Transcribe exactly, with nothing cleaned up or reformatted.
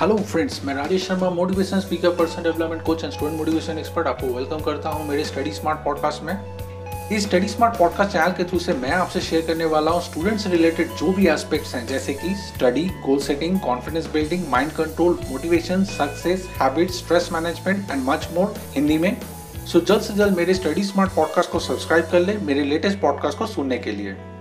Hello friends, मैं Rajesh Sharma, motivation speaker, person development coach and student motivation expert, आपको welcome करता हूं मेरे स्टडी स्मार्ट पॉडकास्ट में। इस स्टडी स्मार्ट पॉडकास्ट चैनल के थ्रू से मैं आपसे शेयर करने वाला हूं स्टूडेंट से रिलेटेड जो भी एस्पेक्ट्स हैं, जैसे कि study, goal setting, confidence building, mind control, motivation, success, habits, stress management and much more Hindi में। सो जल्द से जल्द मेरे स्टडी स्मार्ट पॉडकास्ट को सब्सक्राइब कर ले मेरे लेटेस्ट पॉडकास्ट को सुनने के लिए।